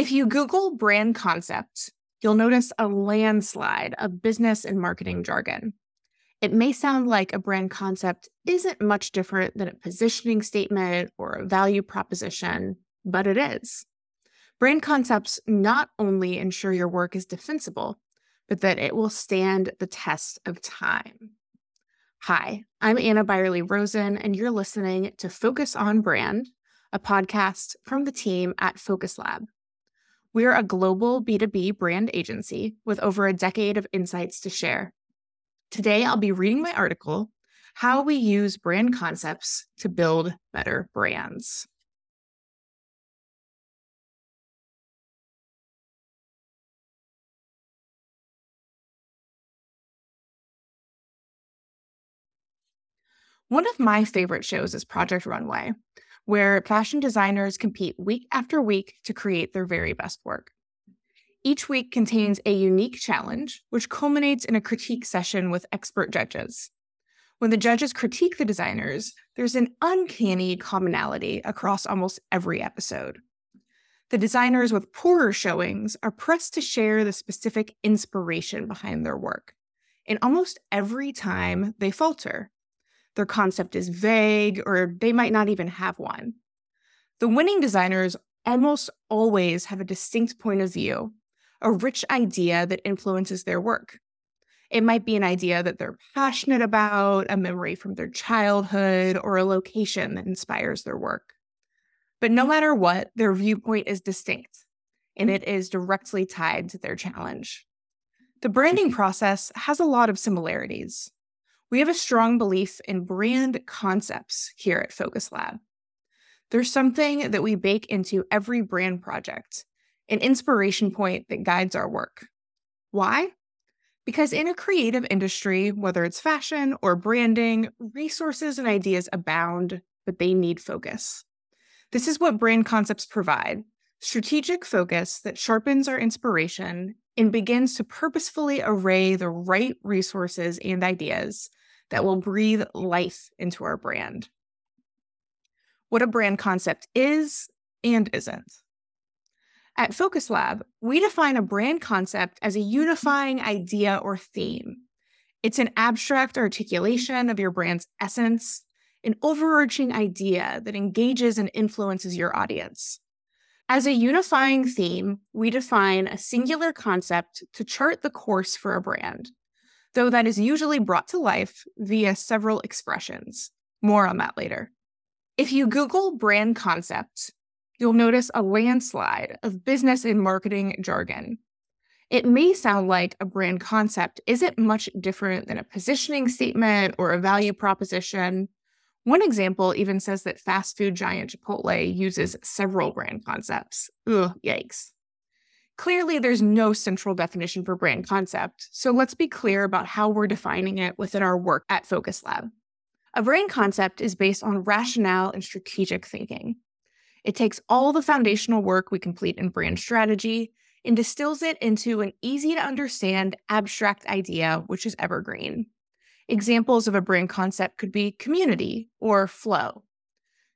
If you Google brand concept, you'll notice a landslide of business and marketing jargon. It may sound like a brand concept isn't much different than a positioning statement or a value proposition, but it is. Brand concepts not only ensure your work is defensible, but that it will stand the test of time. Hi, I'm Anna Beyerle Rosen, and you're listening to Focus on Brand, a podcast from the team at Focus Lab. We're a global B2B brand agency with over a decade of insights to share. Today, I'll be reading my article, How We Use Brand Concepts to Build Better Brands. One of my favorite shows is Project Runway, where fashion designers compete week after week to create their very best work. Each week contains a unique challenge, which culminates in a critique session with expert judges. When the judges critique the designers, there's an uncanny commonality across almost every episode. The designers with poorer showings are pressed to share the specific inspiration behind their work, and almost every time they falter. Their concept is vague, or they might not even have one. The winning designers almost always have a distinct point of view, a rich idea that influences their work. It might be an idea that they're passionate about, a memory from their childhood, or a location that inspires their work. But no matter what, their viewpoint is distinct, and it is directly tied to their challenge. The branding process has a lot of similarities. We have a strong belief in brand concepts here at Focus Lab. There's something that we bake into every brand project, an inspiration point that guides our work. Why? Because in a creative industry, whether it's fashion or branding, resources and ideas abound, but they need focus. This is what brand concepts provide, strategic focus that sharpens our inspiration and begins to purposefully array the right resources and ideas that will breathe life into our brand. What a brand concept is and isn't. At Focus Lab, we define a brand concept as a unifying idea or theme. It's an abstract articulation of your brand's essence, an overarching idea that engages and influences your audience. As a unifying theme, we define a singular concept to chart the course for a brand, though that is usually brought to life via several expressions. More on that later. If you Google brand concept, you'll notice a landslide of business and marketing jargon. It may sound like a brand concept isn't much different than a positioning statement or a value proposition. One example even says that fast food giant Chipotle uses several brand concepts. Ugh, yikes. Clearly, there's no central definition for brand concept, so let's be clear about how we're defining it within our work at Focus Lab. A brand concept is based on rationale and strategic thinking. It takes all the foundational work we complete in brand strategy and distills it into an easy-to-understand abstract idea, which is evergreen. Examples of a brand concept could be community or flow.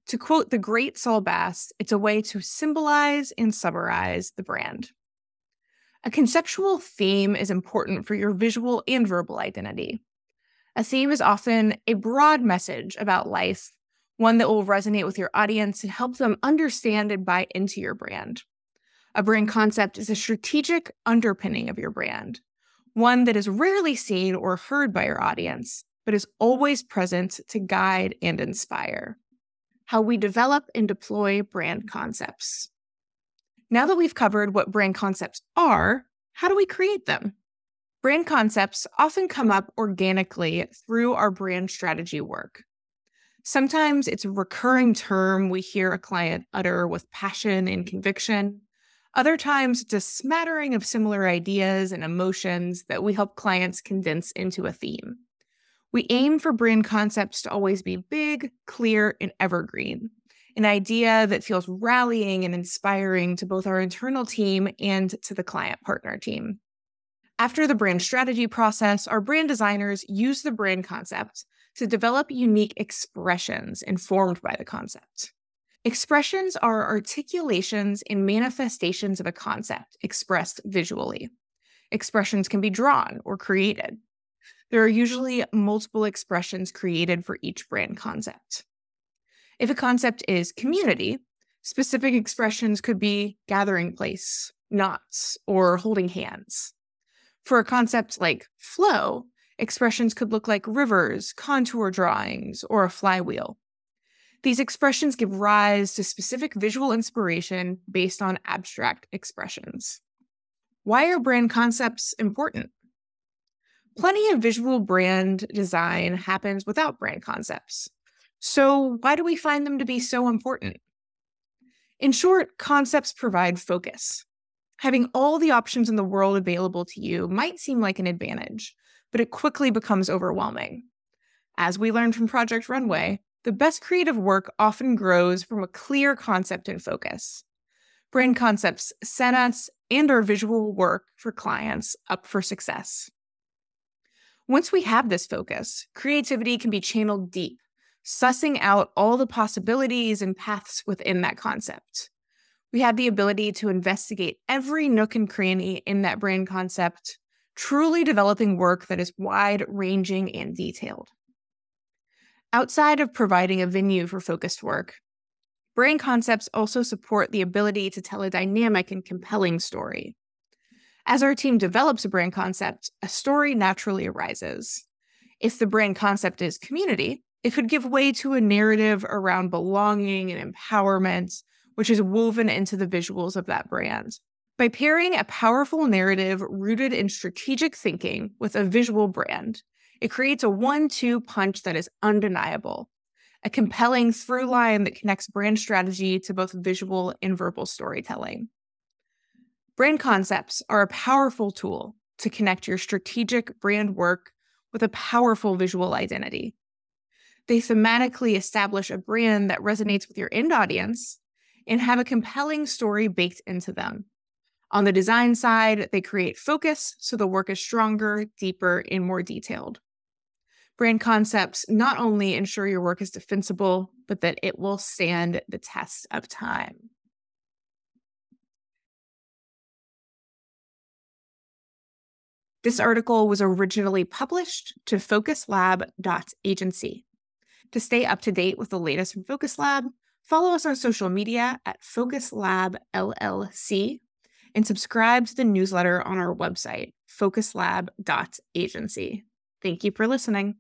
To quote the great Saul Bass, it's a way to symbolize and summarize the brand. A conceptual theme is important for your visual and verbal identity. A theme is often a broad message about life, one that will resonate with your audience and help them understand and buy into your brand. A brand concept is a strategic underpinning of your brand, one that is rarely seen or heard by your audience, but is always present to guide and inspire. How we develop and deploy brand concepts. Now that we've covered what brand concepts are, how do we create them? Brand concepts often come up organically through our brand strategy work. Sometimes it's a recurring term we hear a client utter with passion and conviction. Other times, it's a smattering of similar ideas and emotions that we help clients condense into a theme. We aim for brand concepts to always be big, clear, and evergreen, an idea that feels rallying and inspiring to both our internal team and to the client partner team. After the brand strategy process, our brand designers use the brand concept to develop unique expressions informed by the concept. Expressions are articulations and manifestations of a concept expressed visually. Expressions can be drawn or created. There are usually multiple expressions created for each brand concept. If a concept is community, specific expressions could be gathering place, knots, or holding hands. For a concept like flow, expressions could look like rivers, contour drawings, or a flywheel. These expressions give rise to specific visual inspiration based on abstract expressions. Why are brand concepts important? Plenty of visual brand design happens without brand concepts. So why do we find them to be so important? In short, concepts provide focus. Having all the options in the world available to you might seem like an advantage, but it quickly becomes overwhelming. As we learned from Project Runway, the best creative work often grows from a clear concept and focus. Brand concepts set us and our visual work for clients up for success. Once we have this focus, creativity can be channeled deep, sussing out all the possibilities and paths within that concept. We have the ability to investigate every nook and cranny in that brand concept, truly developing work that is wide-ranging and detailed. Outside of providing a venue for focused work, brand concepts also support the ability to tell a dynamic and compelling story. As our team develops a brand concept, a story naturally arises. If the brand concept is community, it could give way to a narrative around belonging and empowerment, which is woven into the visuals of that brand. By pairing a powerful narrative rooted in strategic thinking with a visual brand, it creates a 1-2 punch that is undeniable, a compelling through line that connects brand strategy to both visual and verbal storytelling. Brand concepts are a powerful tool to connect your strategic brand work with a powerful visual identity. They thematically establish a brand that resonates with your end audience and have a compelling story baked into them. On the design side, they create focus so the work is stronger, deeper, and more detailed. Brand concepts not only ensure your work is defensible, but that it will stand the test of time. This article was originally published to focuslab.agency. To stay up to date with the latest from Focus Lab, follow us on social media at Focus Lab LLC and subscribe to the newsletter on our website, focuslab.agency. Thank you for listening.